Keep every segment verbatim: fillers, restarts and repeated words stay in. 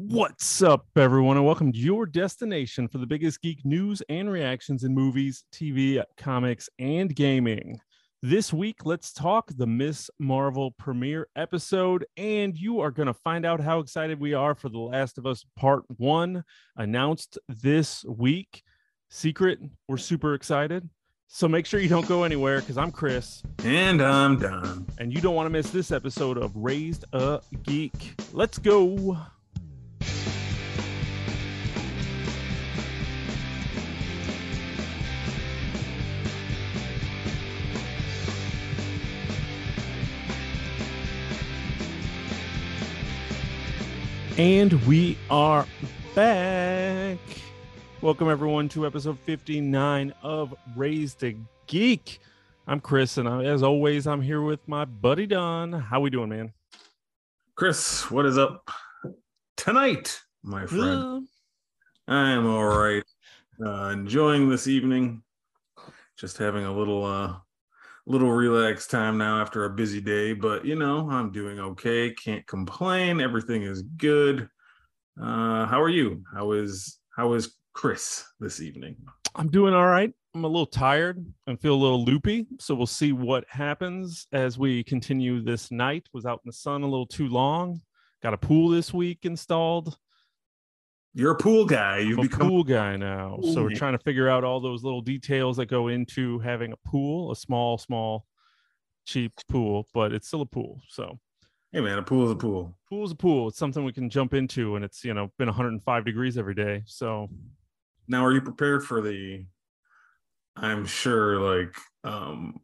What's up, everyone, and welcome to your destination for the biggest geek news and reactions in movies, T V, comics, and gaming. This week, let's talk the Miz Marvel premiere episode, and you are going to find out how excited we are for The Last of Us Part One, announced this week. Secret, we're super excited. So make sure you don't go anywhere, because I'm Chris. And I'm Don. And you don't want to miss this episode of Raised a Geek. Let's go. And we are back. Welcome, everyone, to episode fifty-nine of Raised a Geek. I'm Chris, and I, as always, I'm here with my buddy Don. How we doing, man? Chris, what is up tonight, my friend? Uh, I am all right. Uh, enjoying this evening. Just having a little, uh, little relaxed time now after a busy day. But, you know, I'm doing okay. Can't complain. Everything is good. Uh, how are you? How is how is Chris this evening? I'm doing all right. I'm a little tired and feel a little loopy, so we'll see what happens as we continue this night. Was out in the sun a little too long. Got a pool this week installed. You're a pool guy. You've I'm a become pool guy now. Ooh. So we're trying to figure out all those little details that go into having a pool, a small, small, cheap pool, but it's still a pool. So hey, man, a pool is a pool. Pool is a pool. It's something we can jump into, and it's, you know, been one hundred five degrees every day. So now, are you prepared for the, I'm sure, like, um,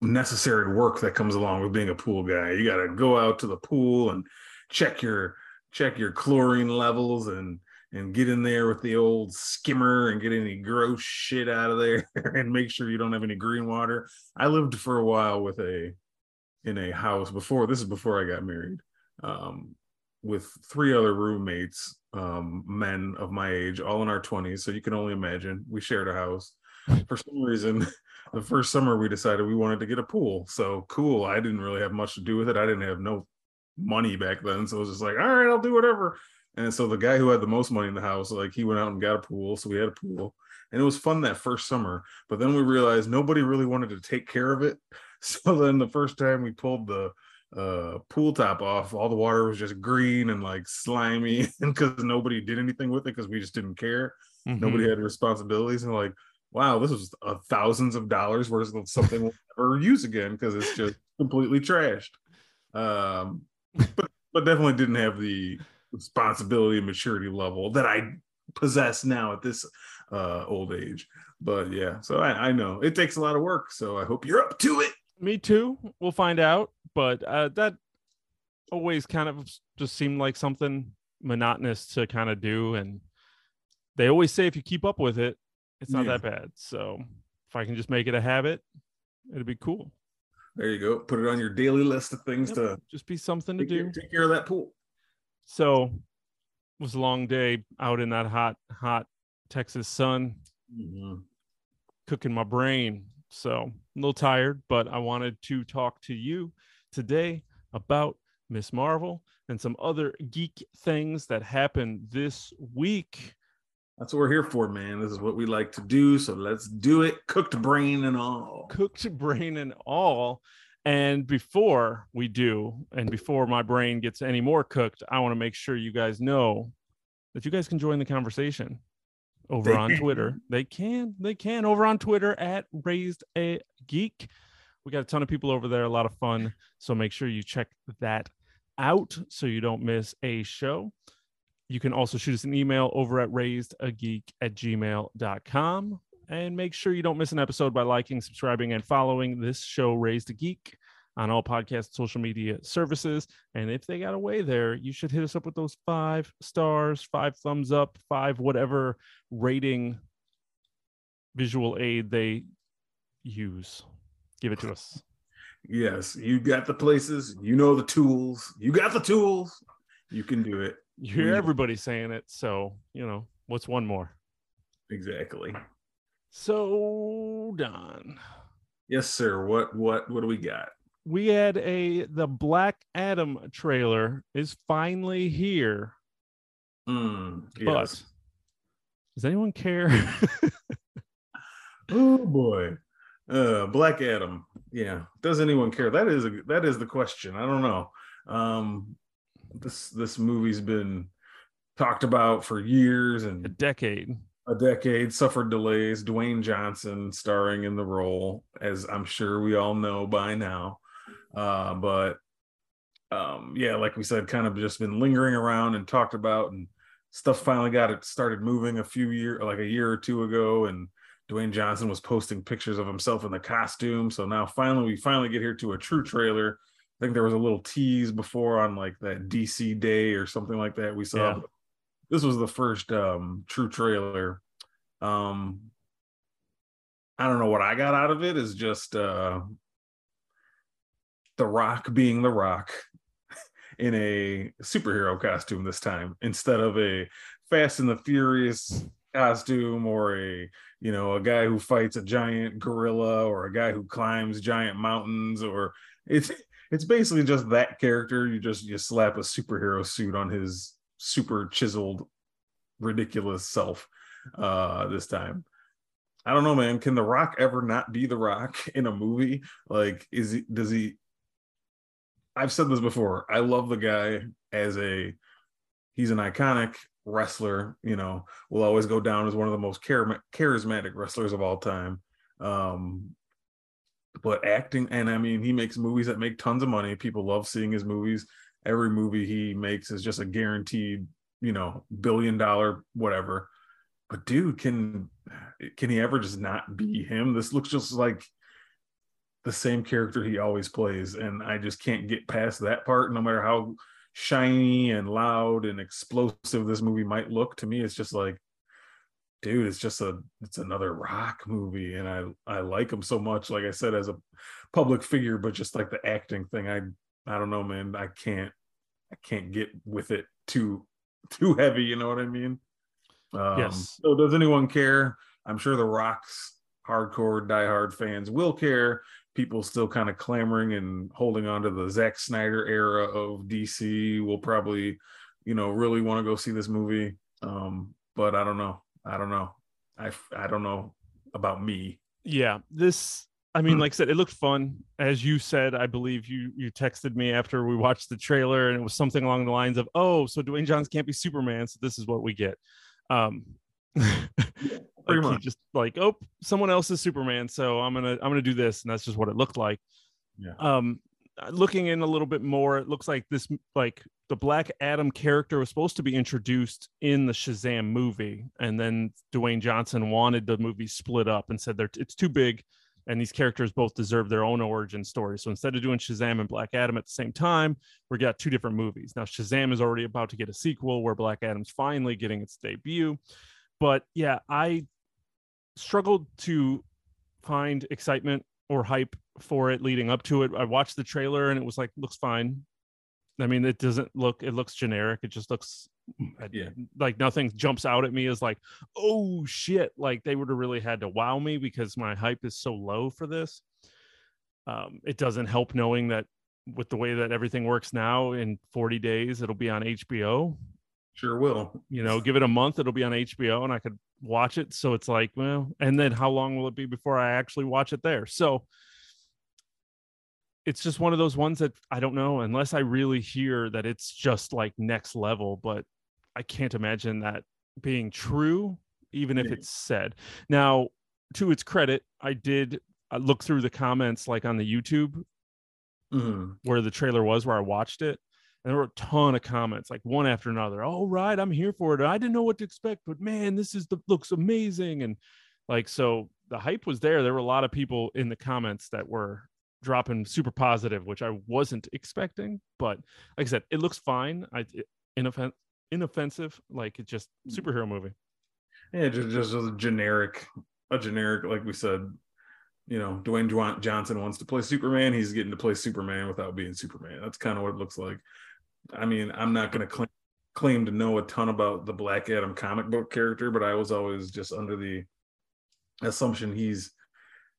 necessary work that comes along with being a pool guy? You got to go out to the pool and check your check your chlorine levels and and get in there with the old skimmer and get any gross shit out of there and make sure you don't have any green water. I lived for a while with a in a house before. This is before I got married. Um, with three other roommates, um, men of my age, all in our twenties. So you can only imagine, we shared a house. For some reason, the first summer we decided we wanted to get a pool. So cool. I didn't really have much to do with it. I didn't have no money back then. So it was just like, all right, I'll do whatever. And so the guy who had the most money in the house, like, he went out and got a pool. So we had a pool, and it was fun that first summer, but then we realized nobody really wanted to take care of it. So then the first time we pulled the uh pool top off, all the water was just green and like slimy, and because nobody did anything with it, because we just didn't care. Mm-hmm. Nobody had responsibilities, and like, wow, this was uh, thousands of dollars worth of something we'll never use again, because it's just completely trashed. Um but, but definitely didn't have the responsibility and maturity level that I possess now at this uh old age. But yeah, so I, I know it takes a lot of work, so I hope you're up to it. Me too. We'll find out. But uh, that always kind of just seemed like something monotonous to kind of do. And they always say if you keep up with it, it's not yeah. that bad. So if I can just make it a habit, it'd be cool. There you go. Put it on your daily list of things yep. to just be something to do. Care, take care of that pool. So it was a long day out in that hot, hot Texas sun, mm-hmm. cooking my brain. So I'm a little tired, but I wanted to talk to you today about Miz Marvel and some other geek things that happened this week. That's what we're here for, man. This is what we like to do. So let's do it. Cooked brain and all. Cooked brain and all. And before we do, and before my brain gets any more cooked, I want to make sure you guys know that you guys can join the conversation over they on can. Twitter. They can. They can. Over on Twitter at Raised a Geek. We got a ton of people over there. A lot of fun. So make sure you check that out so you don't miss a show. You can also shoot us an email over at raisedageek at gmail dot com. And make sure you don't miss an episode by liking, subscribing, and following this show, Raised a Geek, on all podcast social media services. And if they got away there, you should hit us up with those five stars, five thumbs up, five whatever rating visual aid they use. Give it to us. Yes, you got the places. You know the tools. You got the tools. You can do it. You hear everybody saying it. So, you know, what's one more? Exactly. So, Don. Yes, sir. What what what do we got? We had a the Black Adam trailer is finally here. Mm, yes. But does anyone care? Oh boy, uh, Black Adam. Yeah, does anyone care? That is a, that is the question. I don't know. Um, this this movie's been talked about for years and a decade. A decade, suffered delays. Dwayne Johnson starring in the role, as I'm sure we all know by now. Uh, but um, yeah, like we said, kind of just been lingering around and talked about, and stuff finally got it started moving a few year, like a year or two ago. And Dwayne Johnson was posting pictures of himself in the costume. So now finally, we finally get here to a true trailer. I think there was a little tease before on like that D C day or something like that we saw. Yeah. This was the first um, true trailer. Um, I don't know what I got out of it is just uh, The Rock being The Rock in a superhero costume this time, instead of a Fast and the Furious costume, or a, you know, a guy who fights a giant gorilla, or a guy who climbs giant mountains, or it's it's basically just that character. You just you slap a superhero suit on his super chiseled, ridiculous self uh this time. I don't know, man. Can The Rock ever not be The Rock in a movie? Like, is he does he I've said this before, I love the guy as a he's an iconic wrestler, you know, will always go down as one of the most char- charismatic wrestlers of all time. Um but acting, and I mean, he makes movies that make tons of money. People love seeing his movies. Every movie he makes is just a guaranteed, you know, billion dollar whatever. But dude, can can he ever just not be him? This looks just like the same character he always plays, and I just can't get past that part. No matter how shiny and loud and explosive this movie might look, to me it's just like, dude, it's just a it's another Rock movie, and I I like him so much, like I said, as a public figure, but just like the acting thing, I I don't know, man. I can't, I can't get with it too, too heavy. You know what I mean? Um, yes. So does anyone care? I'm sure The Rock's hardcore diehard fans will care. People still kind of clamoring and holding on to the Zack Snyder era of D C will probably, you know, really want to go see this movie. Um, but I don't know. I don't know. I, I don't know about me. Yeah. This, I mean, like I said, it looked fun. As you said, I believe you you texted me after we watched the trailer, and it was something along the lines of, "Oh, so Dwayne Johnson can't be Superman, so this is what we get." Um, pretty much, just like, "Oh, someone else is Superman, so I'm gonna I'm gonna do this," and that's just what it looked like. Yeah. Um, looking in a little bit more, it looks like this, like the Black Adam character was supposed to be introduced in the Shazam movie, and then Dwayne Johnson wanted the movie split up and said, "They're it's too big." And these characters both deserve their own origin story. So instead of doing Shazam and Black Adam at the same time, we got two different movies. Now Shazam is already about to get a sequel, where Black Adam's finally getting its debut. But yeah, I struggled to find excitement or hype for it leading up to it. I watched the trailer and it was like, looks fine. I mean, it doesn't look, it looks generic. It just looks yeah. like nothing jumps out at me as like, oh shit, like they would have really had to wow me, because my hype is so low for this. Um, it doesn't help knowing that with the way that everything works now, in forty days, it'll be on H B O. Sure will. You know, give it a month, it'll be on H B O and I could watch it. So it's like, well, and then how long will it be before I actually watch it there? So it's just one of those ones that I don't know, unless I really hear that it's just like next level, but I can't imagine that being true, even if it's said. Now, to its credit, I did look through the comments, like on the YouTube mm-hmm. where the trailer was, where I watched it. And there were a ton of comments, like one after another. All right, I'm here for it. I didn't know what to expect, but man, this is the looks amazing. And like, so the hype was there. There were a lot of people in the comments that were dropping super positive, which I wasn't expecting, but like I said, it looks fine. I inoffen- inoffensive, like it's just superhero movie. Yeah, just, just a generic, a generic, like we said, you know, Dwayne Dwan- Johnson wants to play Superman. He's getting to play Superman without being Superman. That's kind of what it looks like. I mean, I'm not going to claim claim to know a ton about the Black Adam comic book character, but I was always just under the assumption he's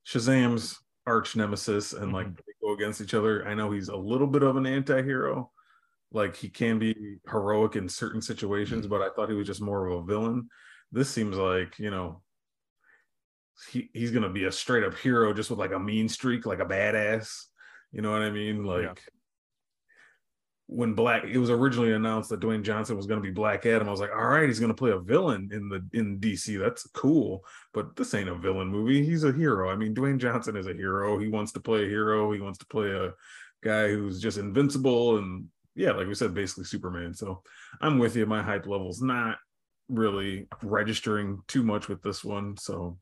Shazam's arch nemesis, and like they go against each other. I know he's a little bit of an anti-hero, Like, he can be heroic in certain situations, but I thought he was just more of a villain. This seems like, you know, he, he's going to be a straight up hero just with like a mean streak, like a badass. You know what I mean? Like, yeah. when Black, it was originally announced that Dwayne Johnson was going to be Black Adam. I was like, all right, he's going to play a villain in the in D C. That's cool. But this ain't a villain movie. He's a hero. I mean, Dwayne Johnson is a hero. He wants to play a hero. He wants to play a guy who's just invincible. And yeah, like we said, basically Superman. So I'm with you. My hype level's not really registering too much with this one. So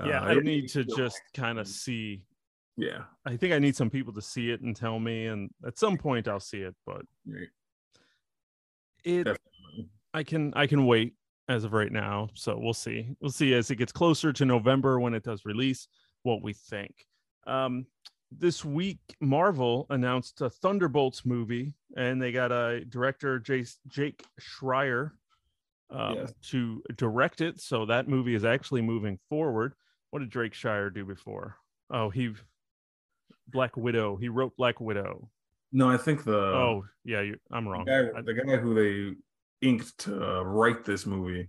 uh, yeah, I, I need to just kind of see. Yeah, I think I need some people to see it and tell me, and at some point I'll see it, but it Definitely. I can I can wait as of right now. So we'll see. We'll see as it gets closer to November when it does release what we think. Um, this week, Marvel announced a Thunderbolts movie, and they got a director, Jace, Jake Schreier, um, yes. to direct it. So that movie is actually moving forward. What did Jake Schreier do before? Oh, he... Black Widow. He wrote Black Widow. No, I think the... Oh, yeah, you, I'm wrong. The guy, the guy who they inked to uh, write this movie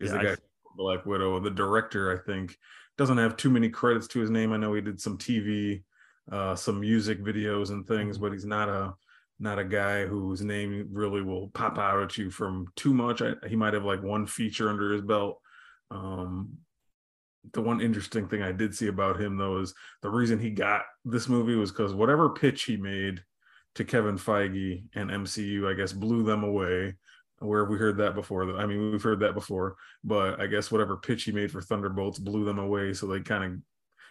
is yeah, the guy who wrote Black Widow. The director, I think, doesn't have too many credits to his name. I know he did some T V, uh, some music videos and things, but he's not a not a guy whose name really will pop out at you from too much. I, he might have like one feature under his belt. Um The one interesting thing I did see about him, though, is the reason he got this movie was because whatever pitch he made to Kevin Feige and M C U, I guess, blew them away. Where have we heard that before? I mean, we've heard that before, but I guess whatever pitch he made for Thunderbolts blew them away. So they kind of,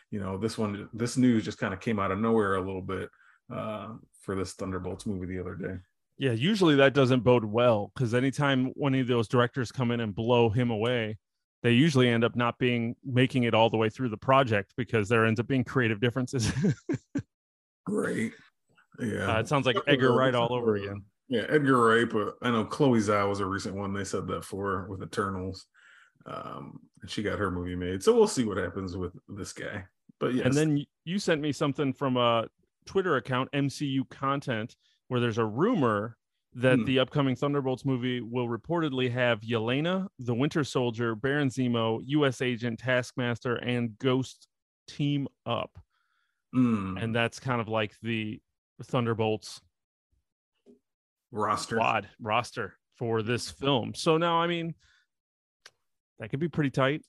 you know, this one, this news just kind of came out of nowhere a little bit uh, for this Thunderbolts movie the other day. Yeah, usually that doesn't bode well, because anytime one of those directors come in and blow him away, they usually end up not being making it all the way through the project because there ends up being creative differences. Great. Yeah. Uh, it sounds like Edgar Wright all over again. Yeah, Edgar Wright, but I know Chloe Zhao was a recent one they said that for with Eternals. Um, and she got her movie made. So we'll see what happens with this guy. But yes. And then you sent me something from a Twitter account, M C U Content, where there's a rumor that hmm. the upcoming Thunderbolts movie will reportedly have Yelena, the Winter Soldier, Baron Zemo, U S Agent, Taskmaster, and Ghost team up. Hmm. And that's kind of like the Thunderbolts roster squad, roster for this film. So now, I mean, that could be pretty tight.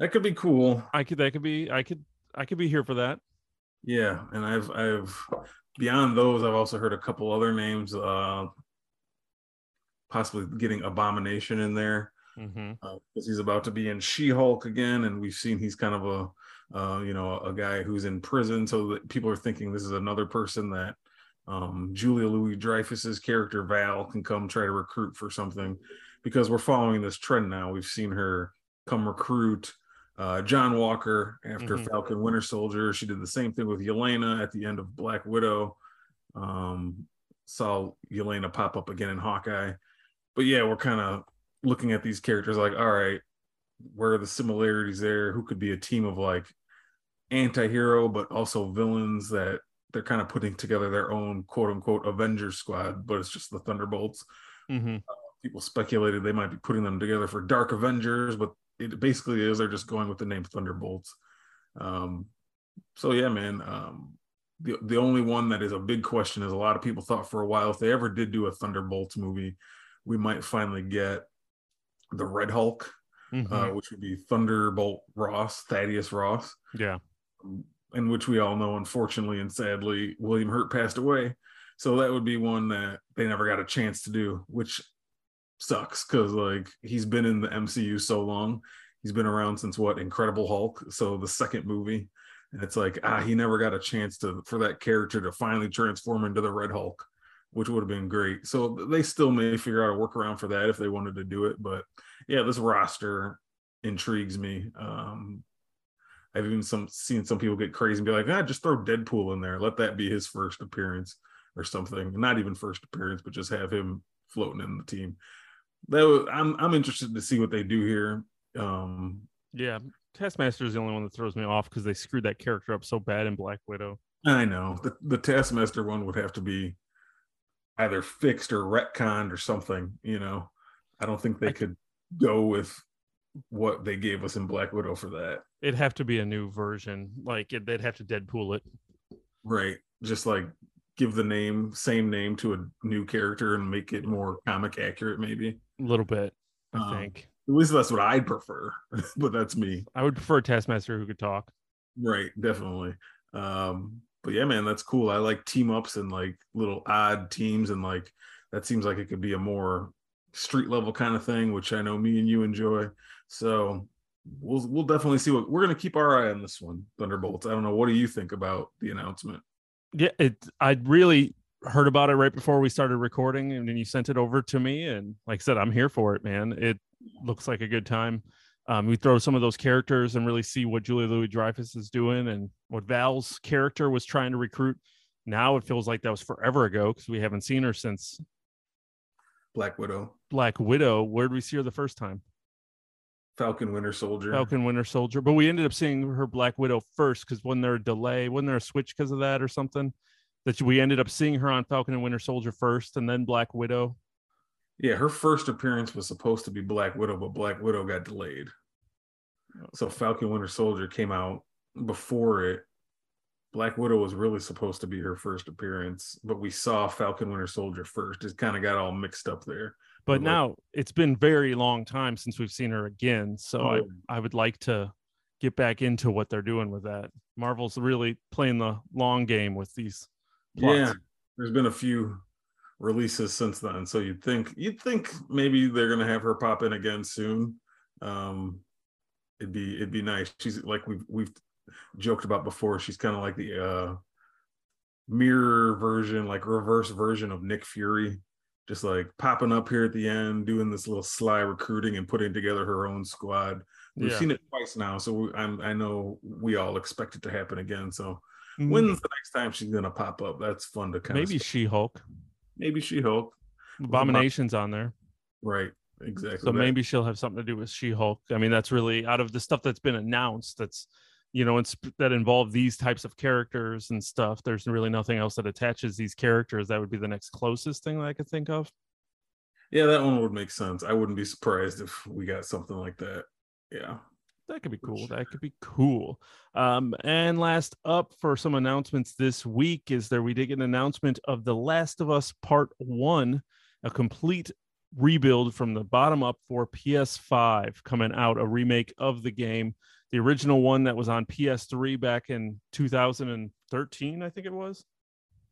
That could be cool. I could. That could be. I could. I could be here for that. Yeah, and I've. I've. Beyond those, I've also heard a couple other names, uh, possibly getting Abomination in there, because mm-hmm. uh, he's about to be in She-Hulk again, and we've seen he's kind of a, uh, you know, a guy who's in prison, so that people are thinking this is another person that um, Julia Louis-Dreyfus's character Val can come try to recruit for something, because we're following this trend now. We've seen her come recruit Uh, John Walker after mm-hmm. Falcon Winter Soldier. She did the same thing with Yelena at the end of Black Widow. Um, saw Yelena pop up again in Hawkeye. But yeah, we're kind of looking at these characters like, all right, where are the similarities there? Who could be a team of like anti-hero, but also villains that they're kind of putting together their own quote unquote Avengers squad, but it's just the Thunderbolts. Mm-hmm. Uh, people speculated they might be putting them together for Dark Avengers, but it basically is they're just going with the name Thunderbolts. Um, so yeah, man, um, the, the only one that is a big question is a lot of people thought for a while, if they ever did do a Thunderbolts movie, we might finally get the Red Hulk, mm-hmm. uh, which would be Thunderbolt Ross, Thaddeus Ross. Yeah. In which we all know, unfortunately, and sadly, William Hurt passed away. So that would be one that they never got a chance to do, which sucks, because like he's been in the M C U so long. He's been around since what, Incredible Hulk, so the second movie, and it's like ah he never got a chance to for that character to finally transform into the Red Hulk, which would have been great. So they still may figure out a workaround for that if they wanted to do it. But yeah, this roster intrigues me. um I've even some seen some people get crazy and be like, ah just throw Deadpool in there, let that be his first appearance or something. Not even first appearance, but just have him floating in the team. That was, I'm I'm interested to see what they do here. Um, yeah, Taskmaster is the only one that throws me off, because they screwed that character up so bad in Black Widow. I know the the Taskmaster one would have to be either fixed or retconned or something, you know. I don't think they I, could go with what they gave us in Black Widow for that. It'd have to be a new version. Like, it, they'd have to Deadpool it. Right. Just like give the name, same name to a new character and make it more comic accurate, maybe. A little bit, I um, think. At least that's what I'd prefer, but that's me. I would prefer Taskmaster who could talk. Right, definitely. Um, but yeah, man, that's cool. I like team ups and like little odd teams, and like that seems like it could be a more street level kind of thing, which I know me and you enjoy. So we'll we'll definitely see what we're gonna keep our eye on this one, Thunderbolts. I don't know. What do you think about the announcement? Yeah, it. I really heard about it right before we started recording, and then you sent it over to me, and like I said, I'm here for it, man. It looks like a good time. Um, we throw some of those characters and really see what Julia Louis-Dreyfus is doing and what Val's character was trying to recruit. Now it feels like that was forever ago because we haven't seen her since Black Widow. Black Widow. Where did we see her the first time? Falcon Winter Soldier. Falcon Winter Soldier. But we ended up seeing her Black Widow first because wasn't there a delay? Wasn't there a switch because of that or something? That we ended up seeing her on Falcon and Winter Soldier first and then Black Widow. Yeah, her first appearance was supposed to be Black Widow, but Black Widow got delayed. So Falcon Winter Soldier came out before it. Black Widow was really supposed to be her first appearance, but we saw Falcon Winter Soldier first. It kind of got all mixed up there. But, but now like, it's been very long time since we've seen her again. So oh. I, I would like to get back into what they're doing with that. Marvel's really playing the long game with these plots. Yeah, there's been a few releases since then, so you'd think you'd think maybe they're gonna have her pop in again soon. Um it'd be it'd be nice. She's like we've we've joked about before, she's kind of like the uh mirror version, like reverse version of Nick Fury, just like popping up here at the end, doing this little sly recruiting and putting together her own squad. We've yeah. seen it twice now, so we, I'm, I know we all expect it to happen again. So mm-hmm. when's the next time she's gonna pop up? That's fun to kind of maybe She-Hulk. Maybe She-Hulk. Abomination's on there. Right, exactly. So that. Maybe she'll have something to do with She-Hulk. I mean, that's really out of the stuff that's been announced that's, you know, it's that involve these types of characters and stuff. There's really nothing else that attaches these characters. That would be the next closest thing that I could think of. Yeah, that one would make sense. I wouldn't be surprised if we got something like that. Yeah. That could be cool. Sure. That could be cool. Um, and last up for some announcements this week is there we did get an announcement of The Last of Us Part One, a complete rebuild from the bottom up for P S five, coming out, a remake of the game. The original one that was on P S three back in two thousand thirteen, I think it was.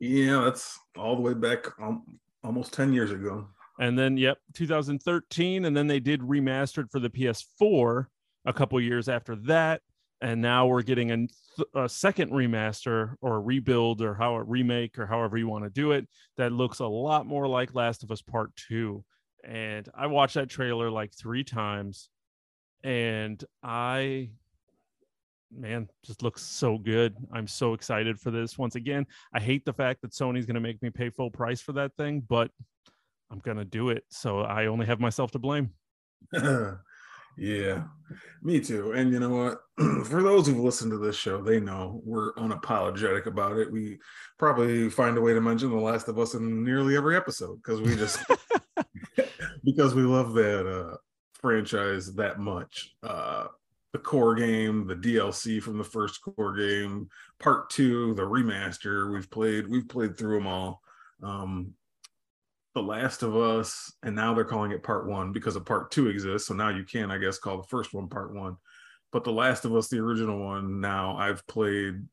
Yeah, that's all the way back um, almost ten years ago. And then, yep, two thousand thirteen. And then they did remastered for the P S four. A couple years after that, and now we're getting a, th- a second remaster or rebuild or how a remake or however you want to do it that looks a lot more like Last of Us Part Two. And I watched that trailer like three times, and I, man, just looks so good. I'm so excited for this. Once again, I hate the fact that Sony's going to make me pay full price for that thing, but I'm going to do it. So I only have myself to blame. Yeah, me too. And you know what? For those who've listened to this show, they know we're unapologetic about it. We probably find a way to mention The Last of Us in nearly every episode because we just because we love that uh, franchise that much. Uh, the core game, the D L C from the first core game, part two, the remaster. We've played, we've played through them all. Um, The Last of Us, and now they're calling it part one because a part two exists, so now you can, I guess, call the first one part one. But The Last of Us, the original one, now I've played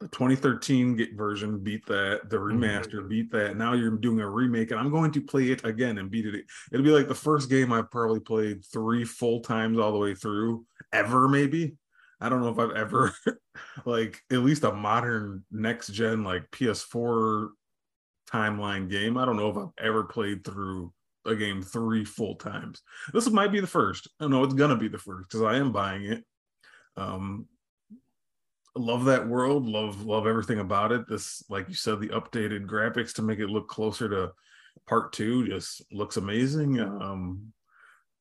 the twenty thirteen version, beat that, the remaster, mm-hmm. beat that, now you're doing a remake, and I'm going to play it again and beat it. It'll be like the first game I've probably played three full times all the way through, ever maybe. I don't know if I've ever, like, at least a modern next-gen, like, P S four timeline game. I don't know if I've ever played through a game three full times. This might be the first. I know it's gonna be the first because I am buying it. Um, love that world. Love love everything about it. This, like you said, the updated graphics to make it look closer to part two just looks amazing. Um,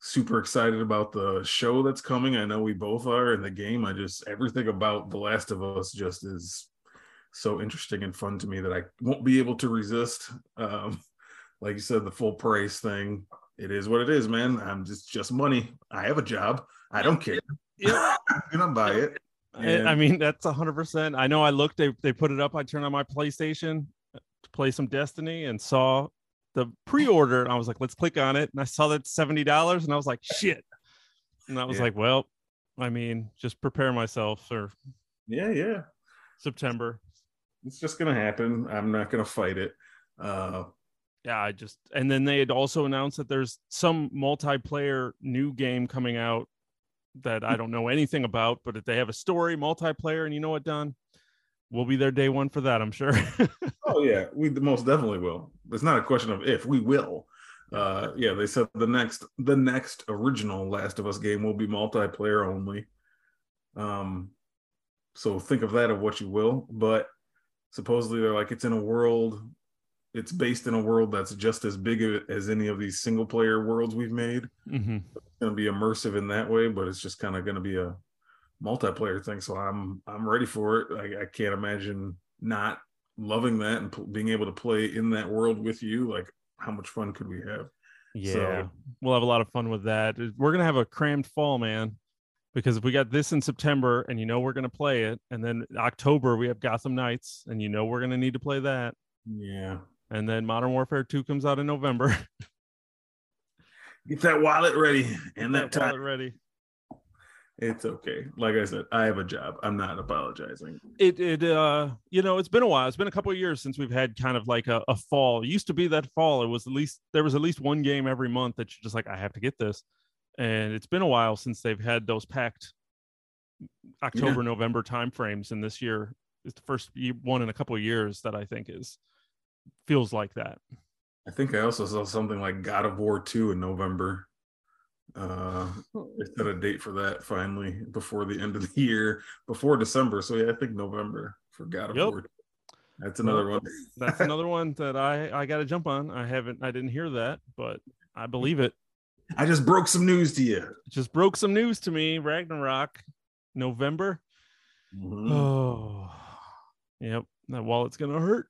super excited about the show that's coming. I know we both are, and the game. I just everything about The Last of Us just is so interesting and fun to me that I won't be able to resist. Um, like you said, the full praise thing. It is what it is, man. I'm just just money. I have a job. I don't care. Yeah. I'm gonna buy it. And I mean, that's one hundred percent. I know I looked, they, they put it up. I turned on my PlayStation to play some Destiny and saw the pre-order. And I was like, let's click on it. And I saw that seventy dollars and I was like, shit. And I was yeah. like, well, I mean, just prepare myself for yeah, yeah. September. It's just going to happen. I'm not going to fight it. Uh, yeah, I just, and then they had also announced that there's some multiplayer new game coming out that I don't know anything about, but if they have a story multiplayer, and you know what, Don, we'll be there day one for that, I'm sure. Oh yeah, we most definitely will. It's not a question of if, we will. Uh, yeah, they said the next the next original Last of Us game will be multiplayer only. Um, so think of that of what you will. But supposedly they're like, it's in a world, it's based in a world that's just as big as any of these single player worlds we've made. Mm-hmm. Going to be immersive in that way, but it's just kind of going to be a multiplayer thing. So I'm I'm ready for it. I, I can't imagine not loving that and p- being able to play in that world with you. Like, how much fun could we have? Yeah, so we'll have a lot of fun with that. We're gonna have a crammed fall, man, because if we got this in September, and you know we're gonna play it, and then October we have Gotham Knights, and you know we're gonna need to play that. Yeah, and then Modern Warfare two comes out in November. Get that wallet ready, and that, that time ready. It's okay. Like I said, I have a job. I'm not apologizing. It, it, uh, you know, it's been a while. It's been a couple of years since we've had kind of like a, a fall. It used to be that fall. It was at least there was at least one game every month that you're just like, I have to get this. And it's been a while since they've had those packed October, yeah. November timeframes. And this year is the first one in a couple of years that I think is feels like that. I think I also saw something like God of War two in November. Uh, they set a date for that finally before the end of the year, before December. So yeah, I think November for God of yep. War two. That's another one. That's another one that I, I got to jump on. I haven't, I didn't hear that, but I believe it. I just broke some news to you. Just broke some news to me. Ragnarok, November. Mm-hmm. Oh, yep. That wallet's gonna hurt.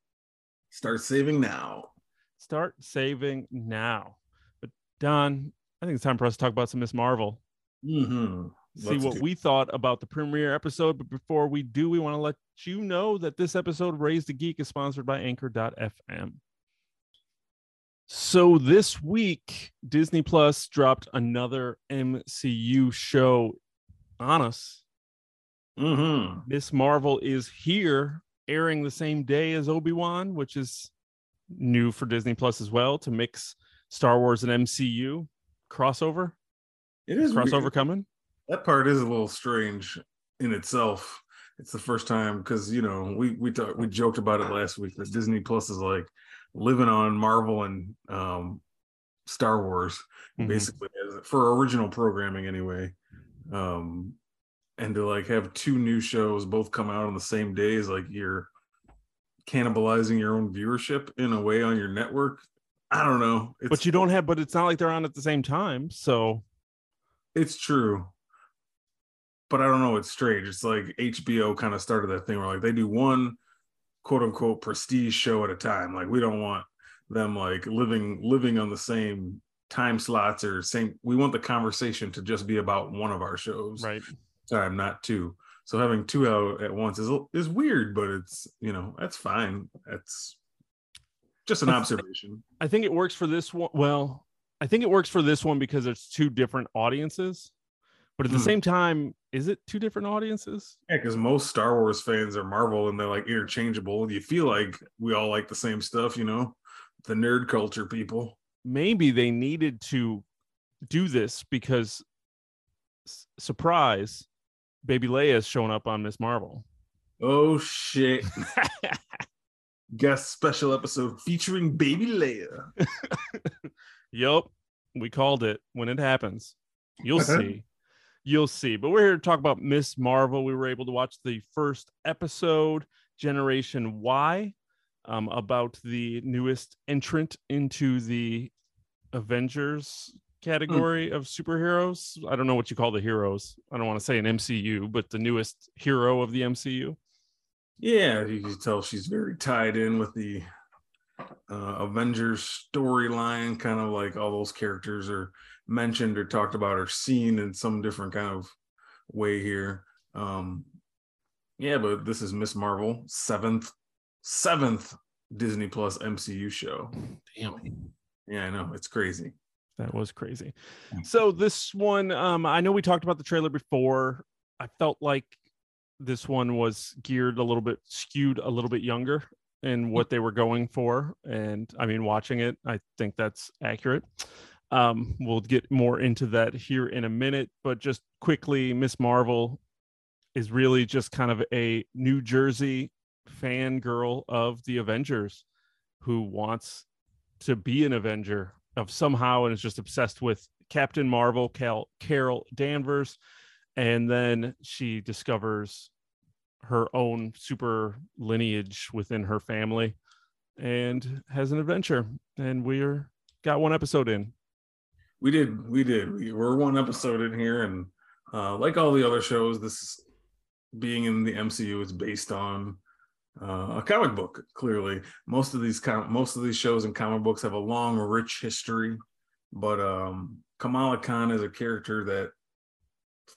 Start saving now. Start saving now. But Don, I think it's time for us to talk about some Miz Marvel. Mm-hmm. See what we thought about the premiere episode. But before we do, we want to let you know that this episode, Raised a Geek, is sponsored by anchor dot f m. So this week, Disney Plus dropped another M C U show on us. Mm-hmm. Miz Marvel is here, airing the same day as Obi-Wan, which is new for Disney Plus as well, to mix Star Wars and M C U crossover. It is crossover weird. Coming. That part is a little strange in itself. It's the first time, because you know we we talked we joked about it last week that Disney Plus is like living on Marvel and um Star Wars, mm-hmm. basically for original programming anyway. Um, and to like have two new shows both come out on the same day is like you're cannibalizing your own viewership in a way on your network. I don't know. It's, but you don't have, but it's not like they're on at the same time. So it's true. But I don't know. It's strange. It's like H B O kind of started that thing where like they do one quote unquote prestige show at a time. Like we don't want them like living, living on the same time slots or same. We want the conversation to just be about one of our shows. Right. Time, not two. So having two out at once is is weird, but it's, you know, that's fine. That's just an I th- observation. I think it works for this one. Well, I think it works for this one because there's two different audiences. But at the mm. same time, is it two different audiences? Yeah, because most Star Wars fans are Marvel and they're like interchangeable. You feel like we all like the same stuff, you know, the nerd culture people. Maybe they needed to do this because, s- surprise, Baby Leia is showing up on Miz Marvel. Oh, shit. Guest special episode featuring Baby Leia. Yup. We called it when it happens. You'll see. You'll see. But we're here to talk about Miz Marvel. We were able to watch the first episode, Generation Y, um, about the newest entrant into the Avengers category mm. of superheroes. I don't know what you call the heroes. I don't want to say an M C U, but the newest hero of the M C U. Yeah, you can tell she's very tied in with the uh, Avengers storyline, kind of like all those characters are mentioned or talked about or seen in some different kind of way here. Um, yeah, but this is Miz Marvel, seventh, seventh Disney Plus M C U show. Damn. Yeah, I know. It's crazy. That was crazy. So this one, um, I know we talked about the trailer before. I felt like this one was geared a little bit, skewed a little bit younger in what they were going for. And I mean, watching it, I think that's accurate. Um, we'll get more into that here in a minute, but just quickly, Miz Marvel is really just kind of a New Jersey fangirl of the Avengers who wants to be an Avenger of somehow and is just obsessed with Captain Marvel, Cal- Carol Danvers. And then she discovers her own super lineage within her family and has an adventure. And we're got one episode in. We did. We did. We were one episode in here. And uh, like all the other shows, this being in the M C U is based on uh, a comic book. Clearly, most of these com- most of these shows and comic books have a long, rich history. But um, Kamala Khan is a character that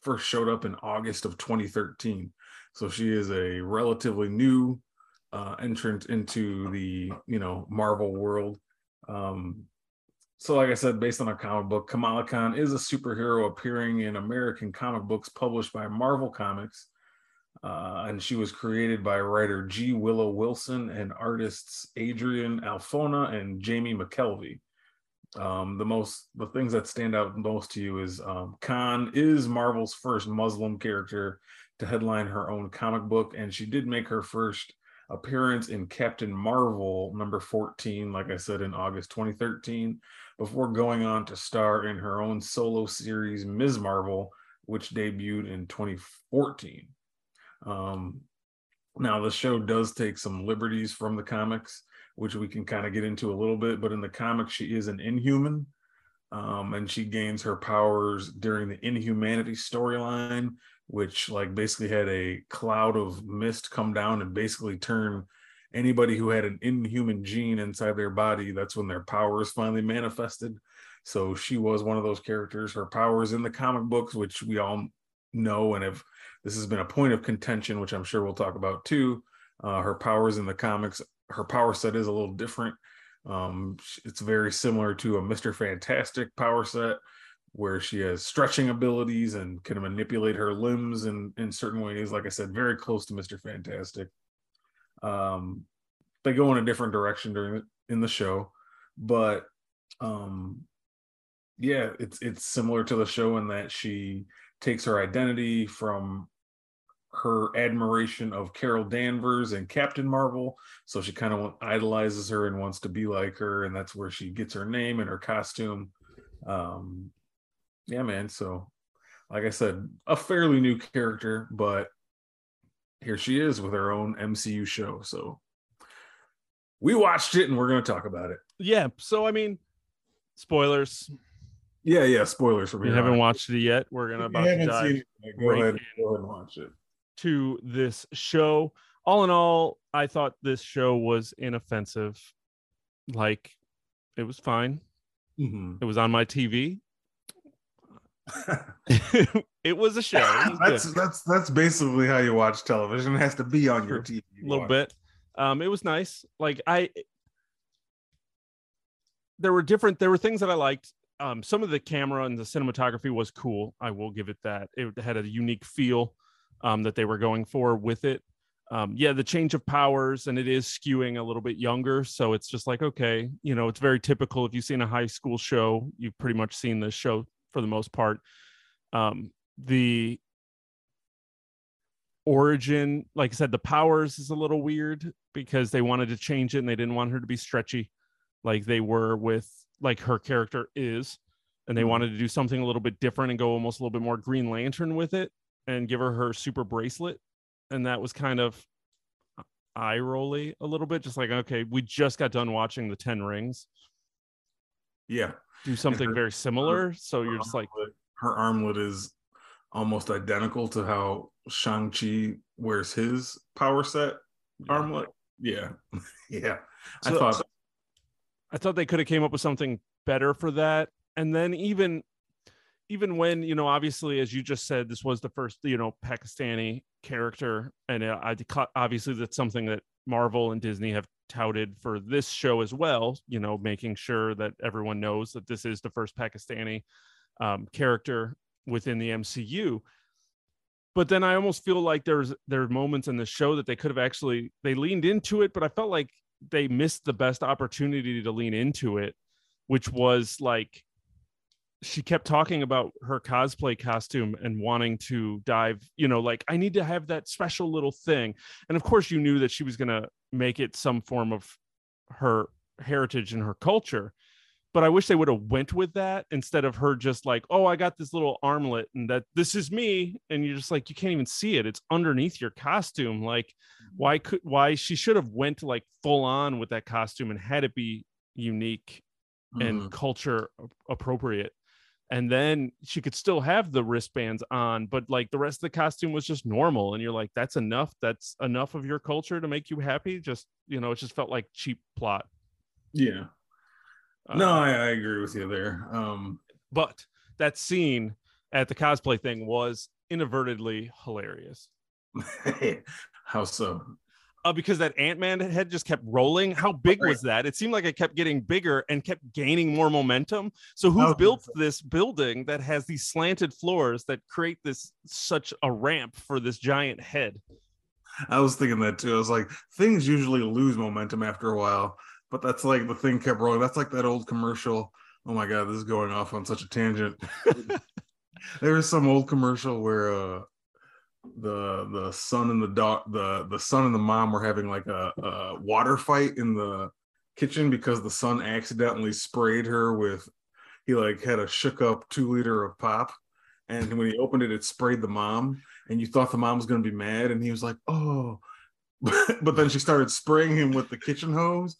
first showed up in August of twenty thirteen, so she is a relatively new uh entrant into the you know Marvel world. Um so like I said, based on a comic book, Kamala Khan is a superhero appearing in American comic books published by Marvel Comics, uh and she was created by writer G. Willow Wilson and artists Adrian Alphona and Jamie McKelvie. Um, the most the things that stand out most to you is um, Khan is Marvel's first Muslim character to headline her own comic book, and she did make her first appearance in Captain Marvel number fourteen, like I said, in August twenty thirteen, before going on to star in her own solo series Miz Marvel, which debuted in twenty fourteen. Um, now the show does take some liberties from the comics, which we can kind of get into a little bit, but in the comic, she is an Inhuman, um, and she gains her powers during the Inhumanity storyline, which like basically had a cloud of mist come down and basically turn anybody who had an Inhuman gene inside their body. That's when their powers finally manifested. So she was one of those characters. Her powers in the comic books, which we all know, and if this has been a point of contention, which I'm sure we'll talk about too, uh, her powers in the comics, her power set is a little different. Um, it's very similar to a Mister Fantastic power set where she has stretching abilities and can manipulate her limbs in, in certain ways. Like I said, very close to Mister Fantastic. Um, they go in a different direction during the, in the show, but um, yeah, it's, it's similar to the show in that she takes her identity from her admiration of Carol Danvers and Captain Marvel, so she kind of idolizes her and wants to be like her, and that's where she gets her name and her costume. Um, yeah, man, so like I said, a fairly new character, but here she is with her own M C U show, so we watched it and we're going to talk about it. Yeah, so I mean, spoilers. Yeah, yeah, spoilers for me. You haven't on. watched it yet. We're going to about to dive go right ahead and watch it. To this show. All in all, I thought this show was inoffensive. Like, it was fine. Mm-hmm. It was on my T V. It was a show. Was that's good. that's that's basically how you watch television. It has to be on your T V. A little bit. Um, it was nice. Like I, there were different. There were things that I liked. Um, some of the camera and the cinematography was cool. I will give it that. It had a unique feel. Um, that they were going for with it. Um, yeah, the change of powers, and it is skewing a little bit younger. So it's just like, okay, you know, it's very typical. If you've seen a high school show, you've pretty much seen this show for the most part. Um, the origin, like I said, the powers is a little weird because they wanted to change it and they didn't want her to be stretchy like they were with, like her character is. And they wanted to do something a little bit different and go almost a little bit more Green Lantern with it, and give her her super bracelet. And that was kind of eye-rolly a little bit, just like, okay, we just got done watching the Ten Rings. Yeah. Do something her, very similar. Her, so you're just like... Her armlet is almost identical to how Shang-Chi wears his power set. Armlet. Yeah. Yeah. So, I thought I thought they could have came up with something better for that. And then even even when, you know, obviously, as you just said, this was the first, you know, Pakistani character. And I obviously that's something that Marvel and Disney have touted for this show as well, you know, making sure that everyone knows that this is the first Pakistani um, character within the M C U. But then I almost feel like there's there are moments in the show that they could have actually, they leaned into it, but I felt like they missed the best opportunity to lean into it, which was like, she kept talking about her cosplay costume and wanting to dive, you know, like, I need to have that special little thing. And of course, you knew that she was going to make it some form of her heritage and her culture. But I wish they would have went with that instead of her just like, oh, I got this little armlet and that this is me. And you're just like, you can't even see it. It's underneath your costume. Like, why could why she should have went like full on with that costume and had it be unique and mm. culture appropriate. And then she could still have the wristbands on, but like the rest of the costume was just normal. And you're like, that's enough. That's enough of your culture to make you happy. Just, you know, it just felt like cheap plot. Yeah. Uh, no, I, I agree with you there. Um, but that scene at the cosplay thing was inadvertently hilarious. How so? Uh, because that Ant-Man head just kept rolling. How big was that? It seemed like it kept getting bigger and kept gaining more momentum. So who built this building that has these slanted floors that create this such a ramp for this giant head? I was thinking that too. I was like, things usually lose momentum after a while, but that's like the thing kept rolling. That's like that old commercial. Oh my God, this is going off on such a tangent. There was some old commercial where uh the the son and the dog the the son and the mom were having like a, a water fight in the kitchen because the son accidentally sprayed her with, he like had a shook up two liter of pop, and when he opened it, it sprayed the mom, and you thought the mom was going to be mad, and he was like, oh, but then she started spraying him with the kitchen hose,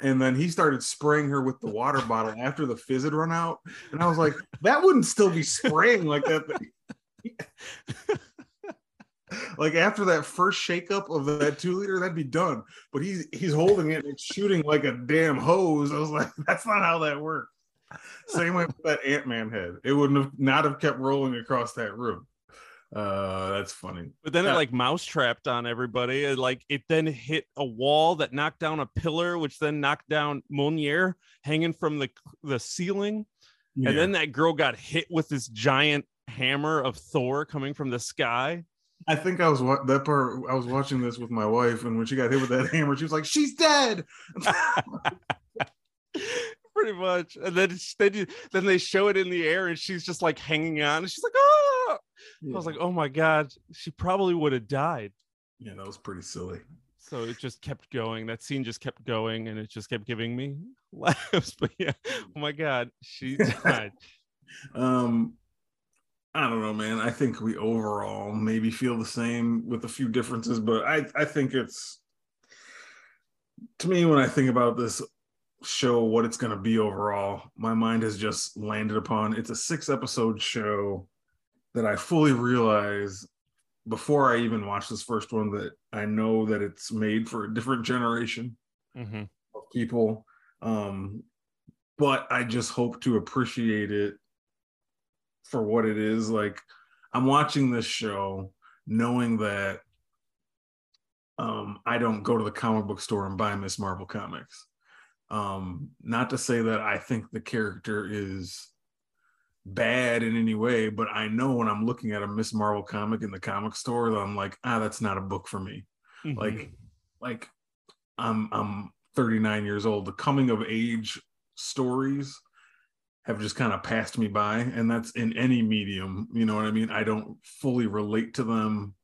and then he started spraying her with the water bottle after the fizz had run out, and I was like, that wouldn't still be spraying like that thing. Like after that first shakeup of that two liter, that'd be done. But he's he's holding it and it's shooting like a damn hose. I was like, that's not how that works. Same way with that Ant-Man head. It wouldn't have not have kept rolling across that room. Uh, that's funny. But then yeah. It like mousetrapped on everybody. It, like it then hit a wall that knocked down a pillar, which then knocked down Mjolnir hanging from the the ceiling. Yeah. And then that girl got hit with this giant hammer of Thor coming from the sky. I think I was wa- that part. I was watching this with my wife, and when she got hit with that hammer, she was like, "She's dead." Pretty much. And then then, then they show it in the air, and she's just like hanging on, and she's like, "Oh!" Yeah. I was like, "Oh my God, she probably would have died." Yeah, that was pretty silly. So it just kept going. That scene just kept going, and it just kept giving me laughs. But yeah, oh my God, she died. um. I don't know, man. I think we overall maybe feel the same with a few differences, but I, I think it's, to me, when I think about this show, what it's going to be overall, my mind has just landed upon, it's a six episode show that I fully realize before I even watched this first one that I know that it's made for a different generation mm-hmm. of people. Um, but I just hope to appreciate it for what it is. Like, I'm watching this show knowing that um, I don't go to the comic book store and buy Miz Marvel comics. Um, not to say that I think the character is bad in any way, but I know when I'm looking at a Miz Marvel comic in the comic store that I'm like, ah, that's not a book for me. Mm-hmm. Like, like I'm I'm thirty-nine years old. The coming of age stories have just kind of passed me by, and that's in any medium, you know what I mean? I don't fully relate to them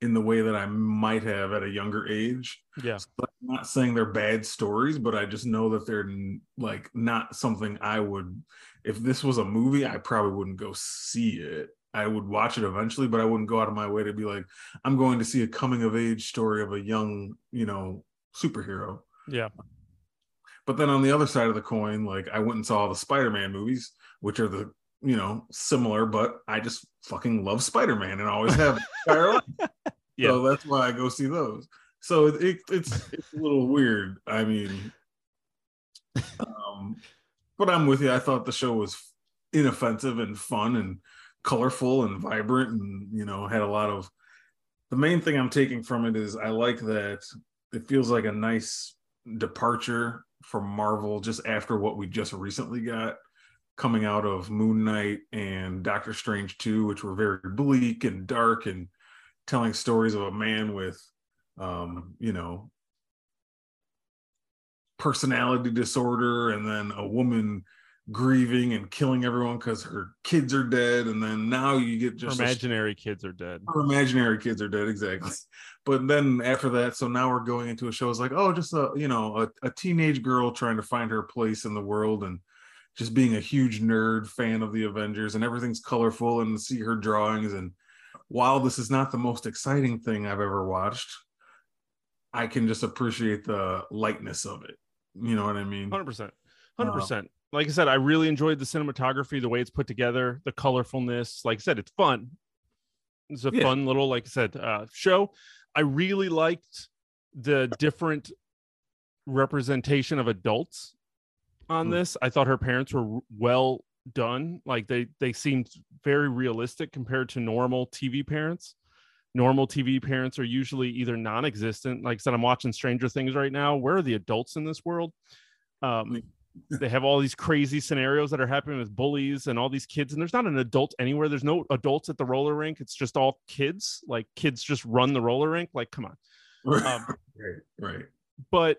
in the way that I might have at a younger age. Yeah. So I'm not saying they're bad stories, but I just know that they're like not something I would, if this was a movie, I probably wouldn't go see it. I would watch it eventually, but I wouldn't go out of my way to be like, I'm going to see a coming of age story of a young, you know, superhero. Yeah. But then on the other side of the coin, like I went and saw all the Spider-Man movies, which are the, you know, similar, but I just fucking love Spider-Man and always have. Yeah. So that's why I go see those. So it, it's it's a little weird. I mean, um, but I'm with you. I thought the show was inoffensive and fun and colorful and vibrant, and you know, had a lot of. The main thing I'm taking from it is I like that it feels like a nice departure from Marvel just after what we just recently got coming out of Moon Knight and Doctor Strange two, which were very bleak and dark and telling stories of a man with, um, you know, personality disorder, and then a woman grieving and killing everyone because her kids are dead, and then now you get just her imaginary sh- kids are dead. Her imaginary kids are dead, exactly. But then after that, so now we're going into a show. It's like, oh, just a you know a, a teenage girl trying to find her place in the world and just being a huge nerd fan of the Avengers, and everything's colorful, and see her drawings. And while this is not the most exciting thing I've ever watched, I can just appreciate the lightness of it. You know what I mean? one hundred percent one hundred percent Like I said, I really enjoyed the cinematography, the way it's put together, the colorfulness. Like I said, it's fun. It's a yeah. fun little, like I said, uh, show. I really liked the different representation of adults on mm. this. I thought her parents were well done. Like they, they seemed very realistic compared to normal T V parents. Normal T V parents are usually either non-existent. Like I said, I'm watching Stranger Things right now. Where are the adults in this world? Um, mm. They have all these crazy scenarios that are happening with bullies and all these kids, and there's not an adult anywhere. There's no adults at the roller rink. It's just all kids. Like kids just run the roller rink. Like, come on. Um, right, right. But,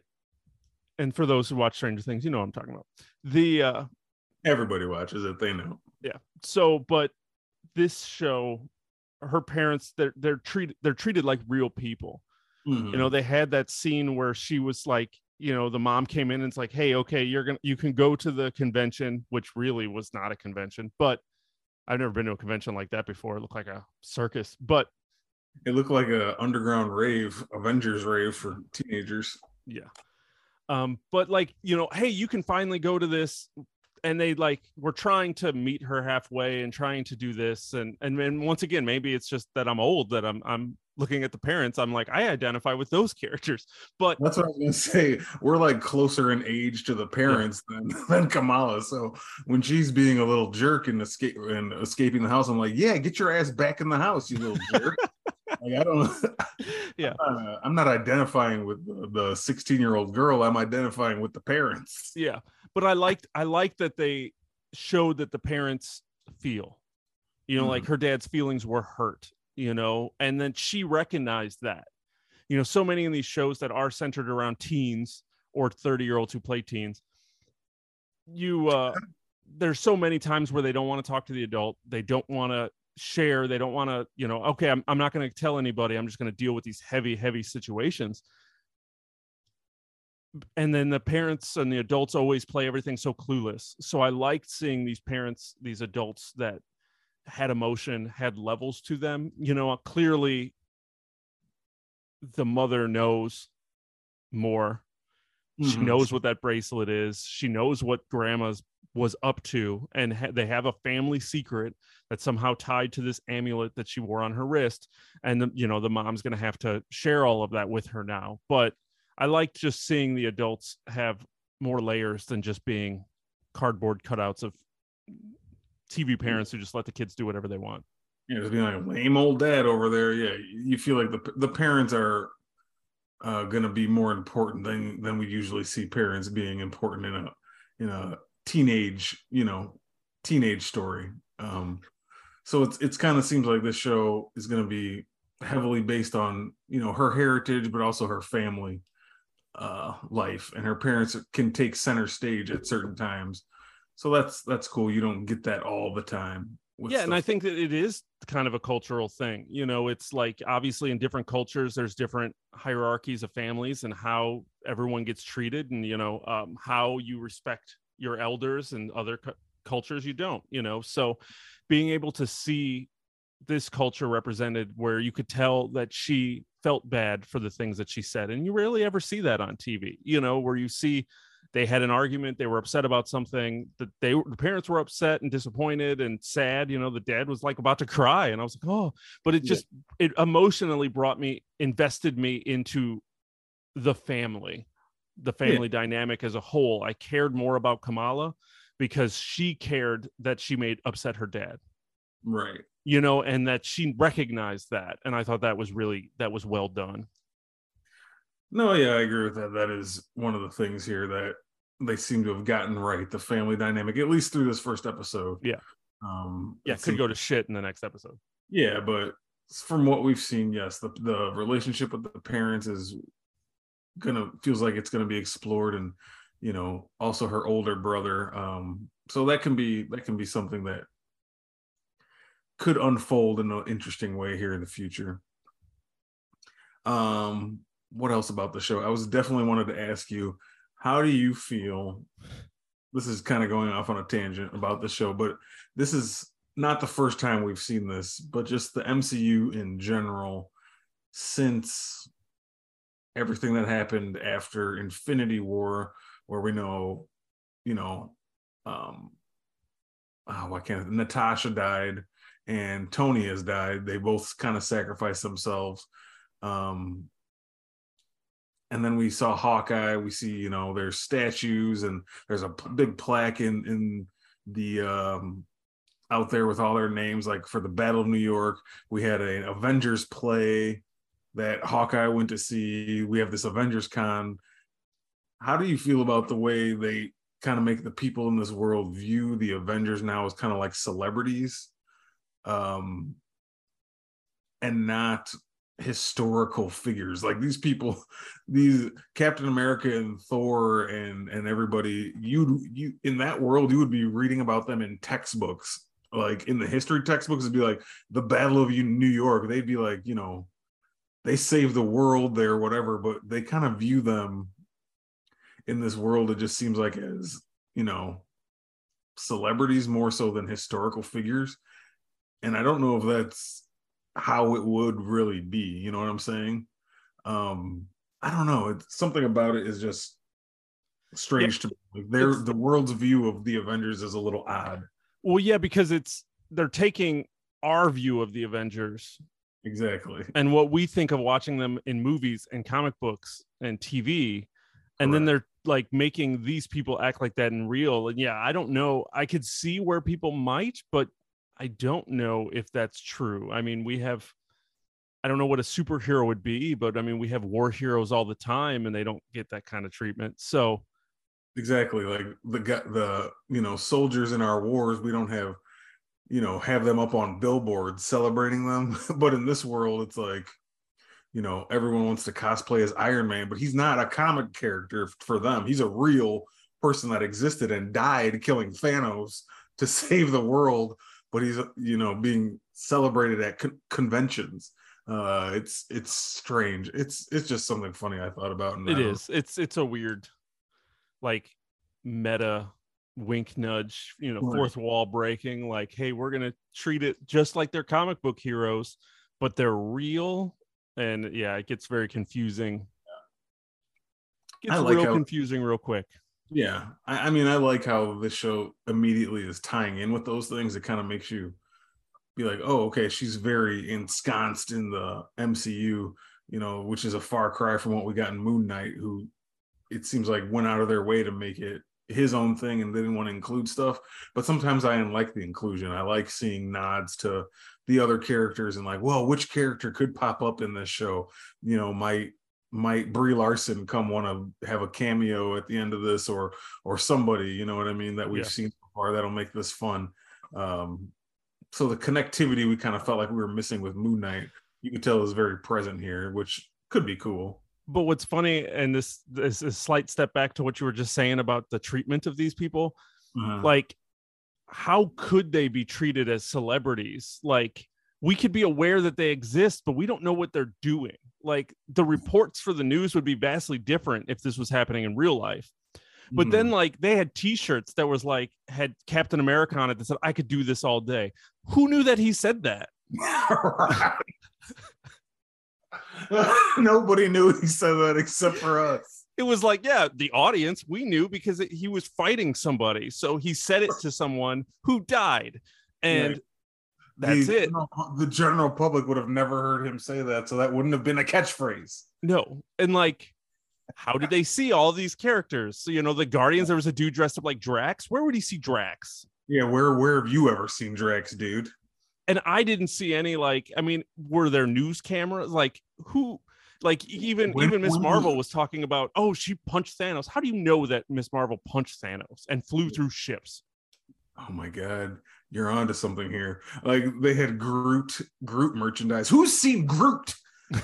and for those who watch Stranger Things, you know what I'm talking about. The uh, everybody watches it. They know. Yeah. So, but this show, her parents, they're they're treated they're treated like real people. Mm-hmm. You know, they had that scene where she was like, you know, the mom came in and it's like, hey, okay, you're going to, you can go to the convention, which really was not a convention, but I've never been to a convention like that before. It looked like a circus, but it looked like a underground rave, Avengers rave for teenagers. Yeah. Um, but like, you know, hey, you can finally go to this. And they like, were trying to meet her halfway and trying to do this. And, and and once again, maybe it's just that I'm old, that I'm, I'm, looking at the parents, I'm like, I identify with those characters. But that's what I was gonna say. We're like closer in age to the parents yeah. than, than Kamala. So when she's being a little jerk and escape and escaping the house, I'm like, yeah, get your ass back in the house, you little jerk. Like, I don't. Yeah, I'm not, uh, I'm not identifying with the sixteen-year-old girl. I'm identifying with the parents. Yeah, but I liked I liked that they showed that the parents feel, you know, mm-hmm. like her dad's feelings were hurt. You know, and then she recognized that, you know, so many of these shows that are centered around teens or thirty year olds who play teens, you, uh, there's so many times where they don't want to talk to the adult. They don't want to share. They don't want to, you know, okay, I'm, I'm not going to tell anybody. I'm just going to deal with these heavy, heavy situations. And then the parents and the adults always play everything so clueless. So I liked seeing these parents, these adults that had emotion, had levels to them. You know, clearly the mother knows more. Mm-hmm. She knows what that bracelet is. She knows what grandma's was up to. And ha- they have a family secret that's somehow tied to this amulet that she wore on her wrist. And, the, you know, the mom's going to have to share all of that with her now. But I like just seeing the adults have more layers than just being cardboard cutouts of T V parents who just let the kids do whatever they want. Yeah, just being like a lame old dad over there. Yeah, you feel like the the parents are uh, going to be more important than than we usually see parents being important in a in a teenage you know teenage story. Um, so it's it's kind of seems like this show is going to be heavily based on you know her heritage, but also her family uh, life, and her parents can take center stage at certain times. So that's that's cool. You don't get that all the time. Yeah, stuff. And I think that it is kind of a cultural thing. You know, it's like obviously in different cultures, there's different hierarchies of families and how everyone gets treated, and you know um, how you respect your elders, and other cu- cultures you don't. You know, so being able to see this culture represented, where you could tell that she felt bad for the things that she said, and you rarely ever see that on T V. You know, where you see. They had an argument. They were upset about something that they the parents were upset and disappointed and sad. You know, the dad was like about to cry, and I was like, oh, but it just, yeah. it emotionally brought me, invested me into the family, the family yeah. dynamic as a whole. I cared more about Kamala because she cared that she made upset her dad. Right. You know, and that she recognized that. And I thought that was really, that was well done. No, yeah, I agree with that. That is one of the things here that they seem to have gotten right, the family dynamic, at least through this first episode. Yeah. Um, yeah, it could go to shit in the next episode. Yeah, but from what we've seen, yes, the, the relationship with the parents is gonna, feels like it's gonna be explored, and you know, also her older brother. Um, so that can be that can be something that could unfold in an interesting way here in the future. Um, what else about the show? I was definitely wanted to ask you, how do you feel? This is kind of going off on a tangent about the show, but this is not the first time we've seen this, but just the M C U in general, since everything that happened after Infinity War, where we know, you know, um, oh, why can't Natasha died and Tony has died. They both kind of sacrificed themselves. Um, And then we saw Hawkeye. We see, you know, there's statues and there's a p- big plaque in in the um, out there with all their names, like for the Battle of New York. We had an Avengers play that Hawkeye went to see. We have this Avengers Con. How do you feel about the way they kind of make the people in this world view the Avengers now as kind of like celebrities, um, and not historical figures? Like these people, these Captain America and Thor and and everybody, you you in that world you would be reading about them in textbooks, like in the history textbooks. It'd be like the Battle of New York. They'd be like, you know, they saved the world there, whatever. But they kind of view them in this world, it just seems like, as, you know, celebrities more so than historical figures. And I don't know if that's how it would really be, you know what I'm saying? Um, I don't know. It's, something about it is just strange yeah, to me. Like their the world's view of the Avengers is a little odd. Well, yeah, because it's they're taking our view of the Avengers, exactly, and what we think of watching them in movies and comic books and T V, and correct, then they're like making these people act like that in real. And yeah, I don't know. I could see where people might, but I don't know if that's true. I mean, we have, I don't know what a superhero would be, but I mean, we have war heroes all the time and they don't get that kind of treatment. So exactly. Like the, the, you know, soldiers in our wars, we don't have, you know, have them up on billboards celebrating them. But in this world, it's like, you know, everyone wants to cosplay as Iron Man, but he's not a comic character for them. He's a real person that existed and died killing Thanos to save the world. But he's, you know, being celebrated at con- conventions. Uh, it's it's strange. It's it's just something funny I thought about. It is. It's it's a weird, like, meta wink nudge, you know, fourth wall breaking. Like, hey, we're gonna treat it just like they're comic book heroes, but they're real. And yeah, it gets very confusing. It gets like real how- confusing real quick. Yeah, I, I mean, I like how this show immediately is tying in with those things. It kind of makes you be like, oh, okay, she's very ensconced in the M C U, you know, which is a far cry from what we got in Moon Knight, who it seems like went out of their way to make it his own thing and they didn't want to include stuff. But sometimes I didn't like the inclusion. I like seeing nods to the other characters and like, well, which character could pop up in this show? You know, might might Brie Larson come want to have a cameo at the end of this, or or somebody, you know what I mean, that we've yeah. seen so far that'll make this fun. Um, so the connectivity we kind of felt like we were missing with Moon Knight, you could tell is very present here, which could be cool. But what's funny, and this, this is a slight step back to what you were just saying about the treatment of these people, uh-huh. like how could they be treated as celebrities? Like we could be aware that they exist, but we don't know what they're doing. Like the reports for the news would be vastly different if this was happening in real life. But mm. then like they had t-shirts that was like, had Captain America on it that said, I could do this all day. Who knew that he said that? Nobody knew he said that except for us. It was like, yeah, the audience, we knew because it, he was fighting somebody. So he said it to someone who died. And right. That's the, it. You know, the general public would have never heard him say that, so that wouldn't have been a catchphrase. No, and like how did they see all these characters? So, you know, the Guardians, there was a dude dressed up like Drax. Where would he see Drax? Yeah, where where have you ever seen Drax, dude? And I didn't see any, like, I mean, were there news cameras? Like, who, like, even when, even Miz Marvel was talking about, oh, she punched Thanos. How do you know that Miz Marvel punched Thanos and flew through ships? Oh my God, you're onto something here. Like, they had Groot, Groot merchandise. Who's seen Groot?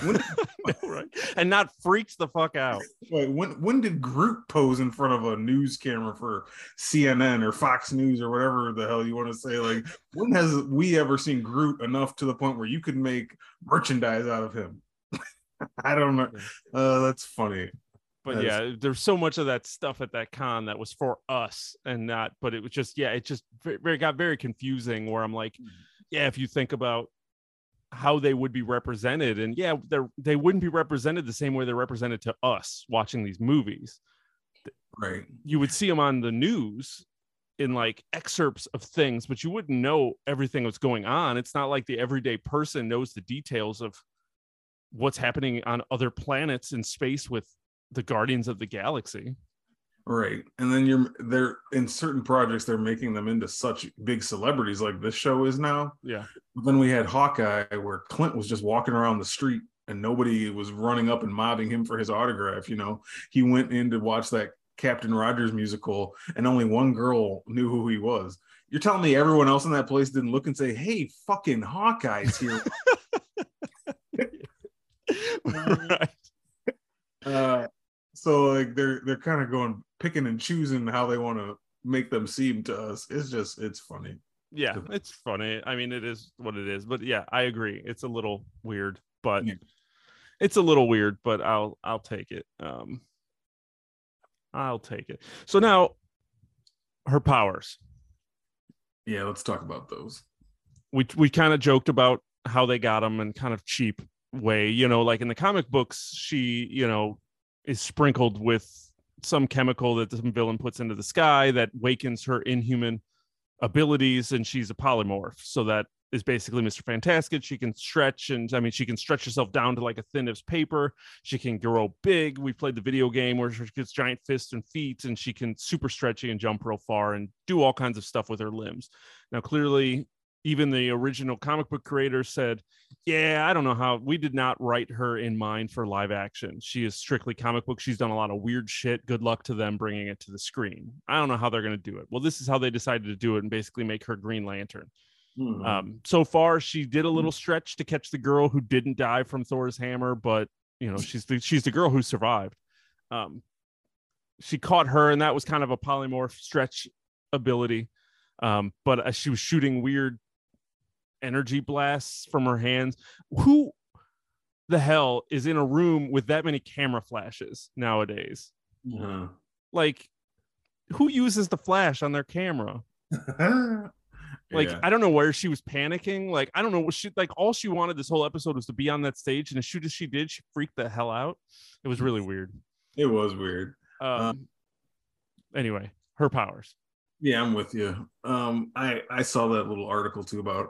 When, no, right? And not freaks the fuck out. Wait, when when did Groot pose in front of a news camera for C N N or Fox News or whatever the hell you want to say? Like, when has we ever seen Groot enough to the point where you could make merchandise out of him? I don't know. Uh, that's funny. But that's... yeah, there's so much of that stuff at that con that was for us and not. But it was just yeah, it just very got very confusing. Where I'm like, yeah, if you think about how they would be represented, and yeah, they're they wouldn't be represented the same way they're represented to us watching these movies. Right, you would see them on the news in like excerpts of things, but you wouldn't know everything that's going on. It's not like the everyday person knows the details of what's happening on other planets in space with the Guardians of the Galaxy. Right, and then you're they're in certain projects they're making them into such big celebrities, like this show is now. Yeah. But then we had Hawkeye, where Clint was just walking around the street and nobody was running up and mobbing him for his autograph. You know, he went in to watch that Captain Rogers musical, and only one girl knew who he was. You're telling me everyone else in that place didn't look and say, "Hey, fucking Hawkeye's here." Right. Uh, so like they're they're kind of going, picking and choosing how they want to make them seem to us. It's just, it's funny. Yeah, it's funny. I mean, it is what it is. But yeah, I agree. It's a little weird, but yeah. it's a little weird, but I'll, I'll take it. Um, I'll take it. So now her powers. Yeah, let's talk about those. We, we kind of joked about how they got them in kind of cheap way, you know, like in the comic books, she, you know, is sprinkled with some chemical that the villain puts into the sky that wakens her inhuman abilities, and she's a polymorph. So that is basically Mister Fantastic. She can stretch, and I mean, she can stretch herself down to like a thin as paper. She can grow big. We played the video game where she gets giant fists and feet, and she can super stretchy and jump real far and do all kinds of stuff with her limbs. Now, clearly, even the original comic book creator said, yeah, I don't know how, we did not write her in mind for live action. She is strictly comic book. She's done a lot of weird shit. Good luck to them bringing it to the screen. I don't know how they're going to do it. Well, this is how they decided to do it, and basically make her Green Lantern. Mm-hmm. Um, so far, she did a little stretch to catch the girl who didn't die from Thor's hammer, but you know, she's the, she's the girl who survived. Um, she caught her, and that was kind of a polymorph stretch ability. Um, but uh, she was shooting weird energy blasts from her hands. Who the hell is in a room with that many camera flashes nowadays? Yeah. Like, who uses the flash on their camera? Like, yeah. I don't know where she was panicking. Like, I don't know what she, like, all she wanted this whole episode was to be on that stage, and as soon as she did, she freaked the hell out. It was really weird. It was weird. Um, um anyway, her powers. Yeah, I'm with you. Um, I, I saw that little article too about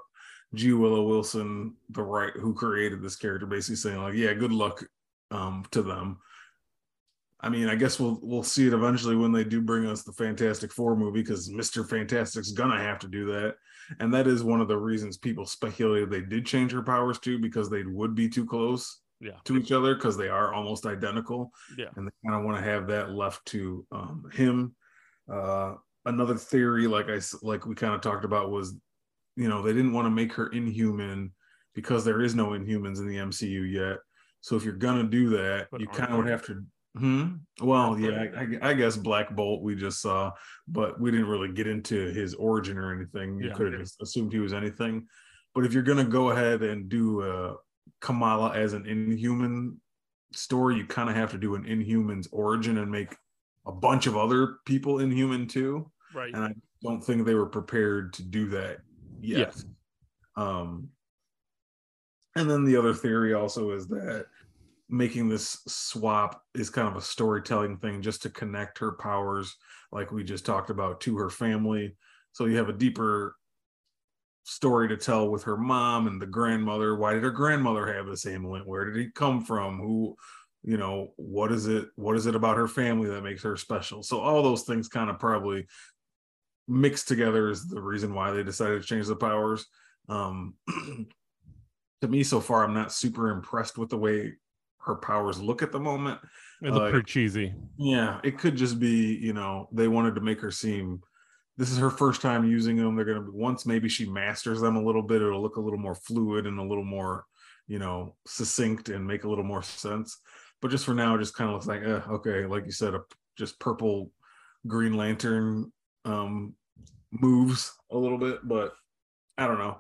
G. Willow Wilson, the right who created this character, basically saying like, yeah, good luck um, to them. I mean, I guess we'll we'll see it eventually when they do bring us the Fantastic Four movie, because Mister Fantastic's gonna have to do that. And that is one of the reasons people speculated they did change her powers too, because they would be too close yeah. to each other, because they are almost identical. Yeah, and they kind of want to have that left to um, him. Uh, another theory, like I like we kind of talked about, was, you know, they didn't want to make her Inhuman because there is no Inhumans in the M C U yet. So if you're gonna do that, but you kind of would have to. Hmm? Well, yeah, I, I guess Black Bolt we just saw, but we didn't really get into his origin or anything. You yeah, could have just assumed he was anything. But if you're gonna go ahead and do uh, Kamala as an Inhuman story, you kind of have to do an Inhuman's origin and make a bunch of other people Inhuman too. Right. And I don't think they were prepared to do that. Yes. Yeah. Um, and then the other theory also is that making this swap is kind of a storytelling thing, just to connect her powers, like we just talked about, to her family. So you have a deeper story to tell with her mom and the grandmother. Why did her grandmother have this ailment? Where did he come from? Who, you know, what is it, what is it about her family that makes her special? So all those things kind of probably mixed together is the reason why they decided to change the powers. Um, to me, so far, I'm not super impressed with the way her powers look at the moment. They look uh, pretty cheesy. Yeah, it could just be, you know, they wanted to make her seem, this is her first time using them. They're going to, once maybe she masters them a little bit, it'll look a little more fluid and a little more, you know, succinct and make a little more sense. But just for now, it just kind of looks like, eh, okay, like you said, a, just purple Green Lantern um, moves a little bit. But I don't know.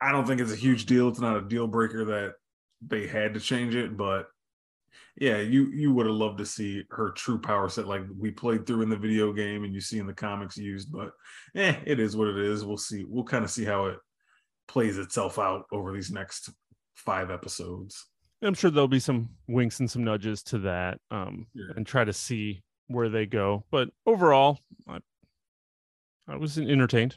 I don't think it's a huge deal. It's not a deal breaker that they had to change it, but yeah, you you would have loved to see her true power set like we played through in the video game and you see in the comics used, but eh, it is what it is. We'll see. We'll kind of see how it plays itself out over these next five episodes. I'm sure there'll be some winks and some nudges to that, um, yeah. and try to see where they go. But overall, I, I was entertained.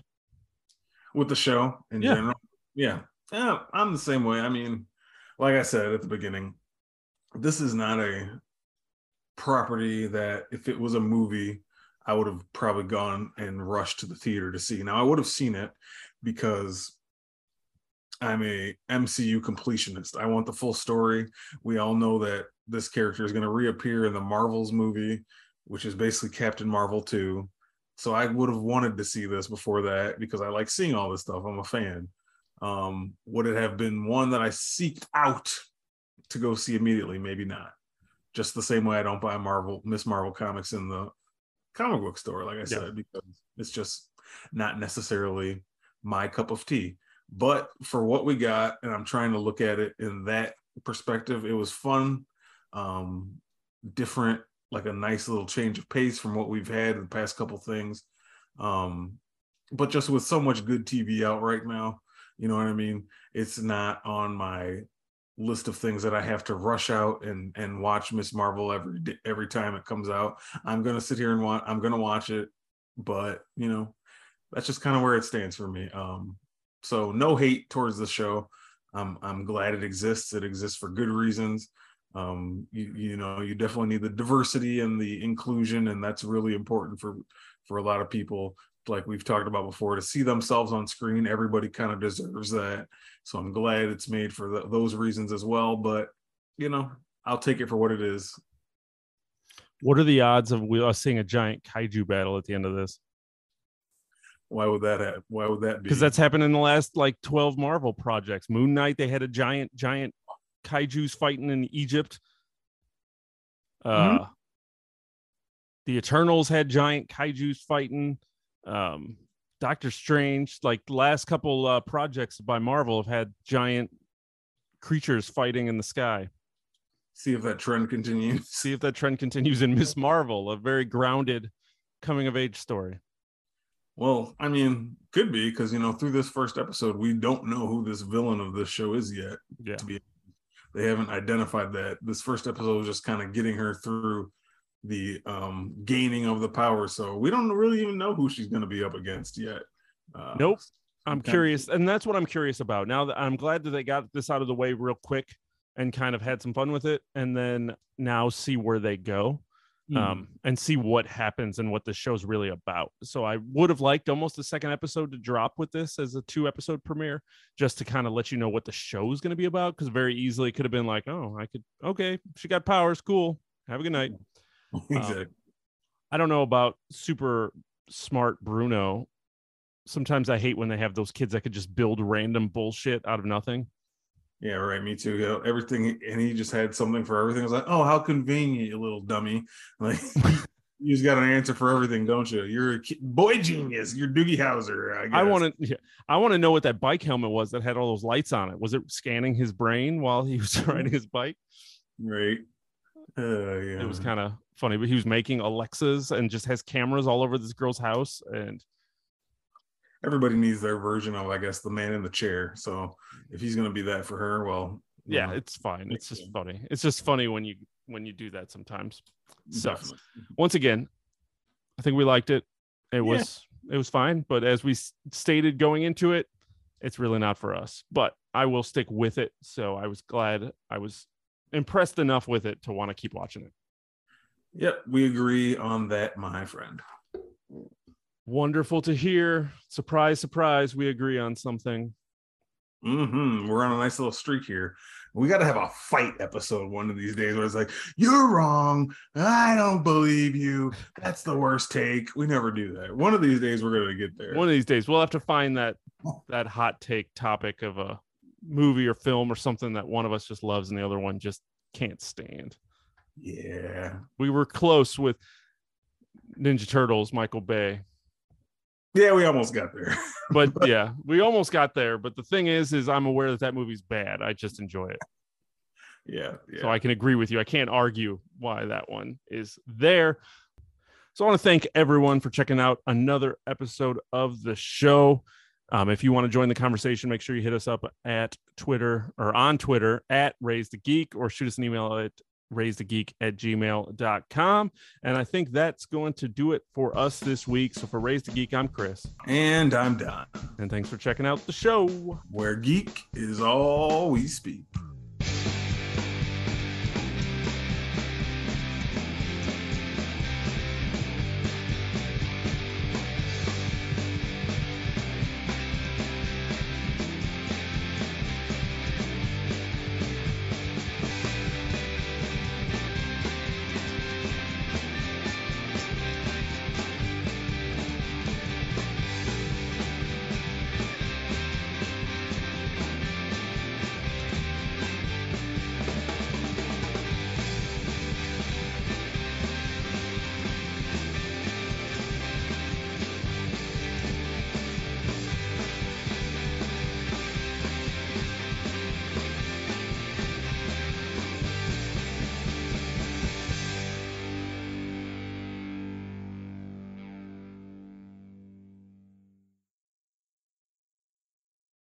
With the show in yeah. general? Yeah. yeah. I'm the same way. I mean, like I said at the beginning, this is not a property that if it was a movie, I would have probably gone and rushed to the theater to see. Now, I would have seen it because I'm a M C U completionist. I want the full story. We all know that this character is going to reappear in the Marvels movie, which is basically Captain Marvel two. So I would have wanted to see this before that because I like seeing all this stuff. I'm a fan. Um, would it have been one that I seeked out to go see immediately? Maybe not. Just the same way I don't buy Marvel, Miz Marvel comics in the comic book store, like I said, yeah. because it's just not necessarily my cup of tea. But for what we got, and I'm trying to look at it in that perspective, it was fun, um, different, like a nice little change of pace from what we've had in the past couple things. Um, but just with so much good T V out right now, you know what I mean? It's not on my list of things that I have to rush out and and watch Miz Marvel every every time it comes out. I'm going to sit here and watch, I'm going to watch it, but you know, that's just kind of where it stands for me. Um, so no hate towards the show. Um, I'm glad it exists. It exists for good reasons. Um, you, you know, you definitely need the diversity and the inclusion, and that's really important for, for a lot of people. Like we've talked about before, to see themselves on screen, everybody kind of deserves that. So I'm glad it's made for th- those reasons as well. But, you know, I'll take it for what it is. What are the odds of we, us seeing a giant kaiju battle at the end of this? Why would that happen? Why would that be? Because that's happened in the last, like, twelve Marvel projects. Moon Knight, they had a giant, giant kaijus fighting in Egypt. Uh, mm-hmm. The Eternals had giant kaijus fighting. Um, Doctor Strange, like last couple uh, projects by Marvel, have had giant creatures fighting in the sky. See if that trend continues. See if that trend continues in Miz Marvel, a very grounded coming of age story. Well, I mean, could be, because you know, through this first episode, we don't know who this villain of this show is yet. Yeah, to be, they haven't identified that. This first episode was just kind of getting her through the um gaining of the power, so we don't really even know who she's going to be up against yet. Uh, nope. I'm curious, and that's what I'm curious about now. That I'm glad that they got this out of the way real quick and kind of had some fun with it, and then now see where they go, mm. um and see what happens and what the show's really about. So I would have liked almost a second episode to drop with this as a two episode premiere, just to kind of let you know what the show's going to be about, because very easily it could have been like, oh, I could, okay, she got powers, cool, have a good night. Exactly. Um, I don't know about super smart Bruno. Sometimes I hate when they have those kids that could just build random bullshit out of nothing. Yeah, right. Me too. You know, everything, and he just had something for everything. I was like, oh, how convenient, you little dummy! Like, you just got an answer for everything, don't you? You're a ki- boy genius. You're Doogie Howser. I want to. I want to know what that bike helmet was that had all those lights on it. Was it scanning his brain while he was riding his bike? Right. Uh, yeah. It was kind of funny, but he was making Alexas and just has cameras all over this girl's house, and everybody needs their version of, I guess, the man in the chair. So if he's going to be that for her, well, yeah, know. It's fine. It's just funny. It's just funny when you when you do that sometimes. So definitely. Once again, I think we liked it. It yeah. was it was fine, but as we stated going into it, it's really not for us. But I will stick with it. So I was glad I was impressed enough with it to want to keep watching it. Yep, we agree on that, my friend. Wonderful to hear. Surprise, surprise, we agree on something. Mm-hmm. We're on a nice little streak here. We got to have a fight episode one of these days where it's like, you're wrong, I don't believe you, that's the worst take. We never do that. One of these days we're going to get there. One of these days we'll have to find that that hot take topic of a movie or film or something that one of us just loves and the other one just can't stand. Yeah, we were close with Ninja Turtles, Michael Bay. Yeah, we almost got there. But yeah, we almost got there. But the thing is, is I'm aware that that movie's bad. I just enjoy it. Yeah, yeah. So I can agree with you. I can't argue why that one is there. So I want to thank everyone for checking out another episode of the show. Um, if you want to join the conversation, make sure you hit us up at Twitter or on Twitter at Raised a Geek, or shoot us an email at raised a geek at gmail dot com. And I think that's going to do it for us this week. So for Raised a Geek, I'm Chris. And I'm Don. And thanks for checking out the show, where geek is all we speak.